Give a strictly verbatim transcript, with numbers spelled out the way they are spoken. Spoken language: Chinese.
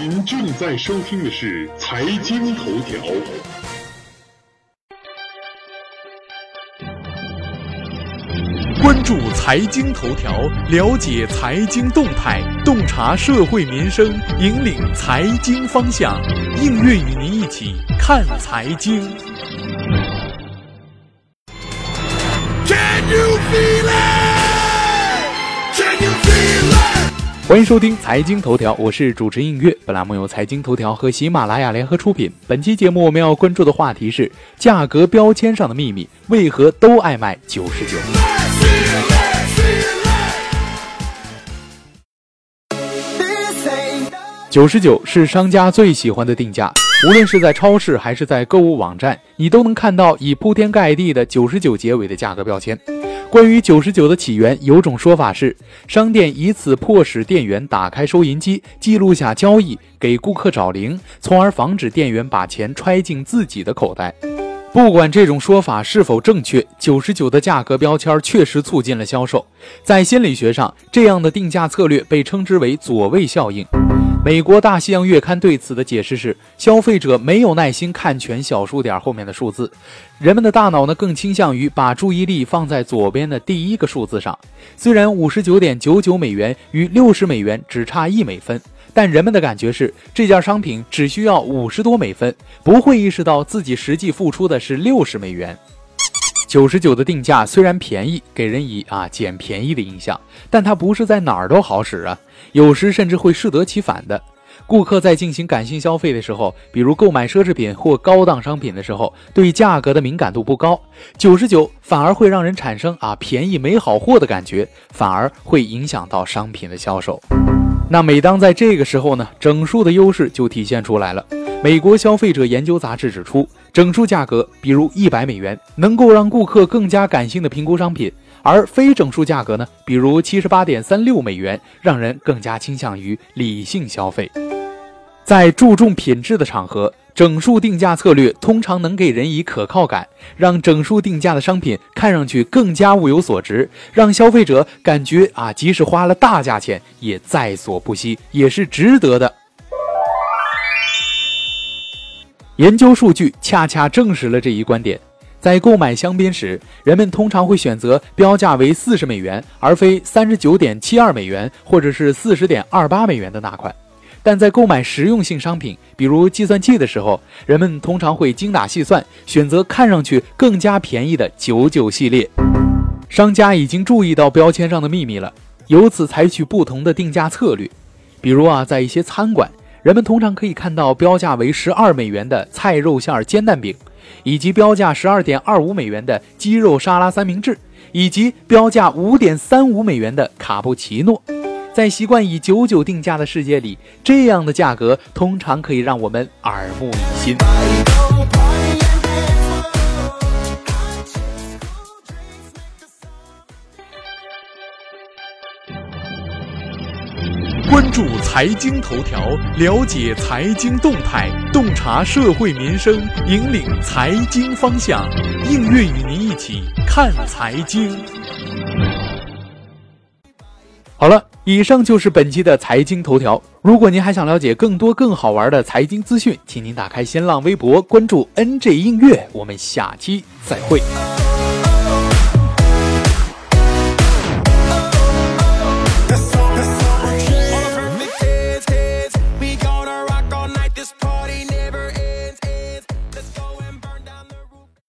您正在收听的是《财经头条》。关注财经头条，了解财经动态，洞察社会民生，引领财经方向。映月与您一起看财经。Can you feel it? Can you feel it? 欢迎收听财经头条，我是主持人映月。本栏目由财经头条和喜马拉雅联合出品。本期节目我们要关注的话题是：价格标签上的秘密，为何都爱卖九十九？九十九是商家最喜欢的定价，无论是在超市还是在购物网站，你都能看到以铺天盖地的九十九结尾的价格标签。关于九十九的起源，有种说法是商店以此迫使店员打开收银机，记录下交易，给顾客找零，从而防止店员把钱揣进自己的口袋。不管这种说法是否正确，九十九的价格标签确实促进了销售。在心理学上，这样的定价策略被称之为左位效应。美国大西洋月刊对此的解释是，消费者没有耐心看全小数点后面的数字，人们的大脑呢更倾向于把注意力放在左边的第一个数字上。虽然 五十九点九九 美元与六十美元只差一美分，但人们的感觉是这件商品只需要五十多美分，不会意识到自己实际付出的是六十美元。九十九的定价虽然便宜，给人以啊捡便宜的印象，但它不是在哪儿都好使啊，有时甚至会适得其反的。顾客在进行感性消费的时候，比如购买奢侈品或高档商品的时候，对价格的敏感度不高，九十九反而会让人产生啊便宜没好货的感觉，反而会影响到商品的销售。那每当在这个时候呢，整数的优势就体现出来了。美国消费者研究杂志指出，整数价格，比如一百美元，能够让顾客更加感性的评估商品，而非整数价格呢，比如 七十八点三六 美元，让人更加倾向于理性消费。在注重品质的场合，整数定价策略通常能给人以可靠感，让整数定价的商品看上去更加物有所值，让消费者感觉啊，即使花了大价钱也在所不惜，也是值得的。研究数据恰恰证实了这一观点。在购买香槟时，人们通常会选择标价为四十美元，而非 三十九点七二 美元或者是 四十点二八 美元的那款。但在购买实用性商品，比如计算器的时候，人们通常会精打细算，选择看上去更加便宜的九十九系列。商家已经注意到标签上的秘密了，由此采取不同的定价策略。比如啊，在一些餐馆，人们通常可以看到标价为十二美元的菜肉馅煎蛋饼，以及标价 十二点二五 美元的鸡肉沙拉三明治，以及标价 五点三五 美元的卡布奇诺。在习惯以九十九定价的世界里，这样的价格通常可以让我们耳目一新。关注财经头条，了解财经动态，洞察社会民生，引领财经方向。映月与您一起看财经。好了，以上就是本期的财经头条。如果您还想了解更多更好玩的财经资讯，请您打开新浪微博关注 N J 映月。我们下期再会。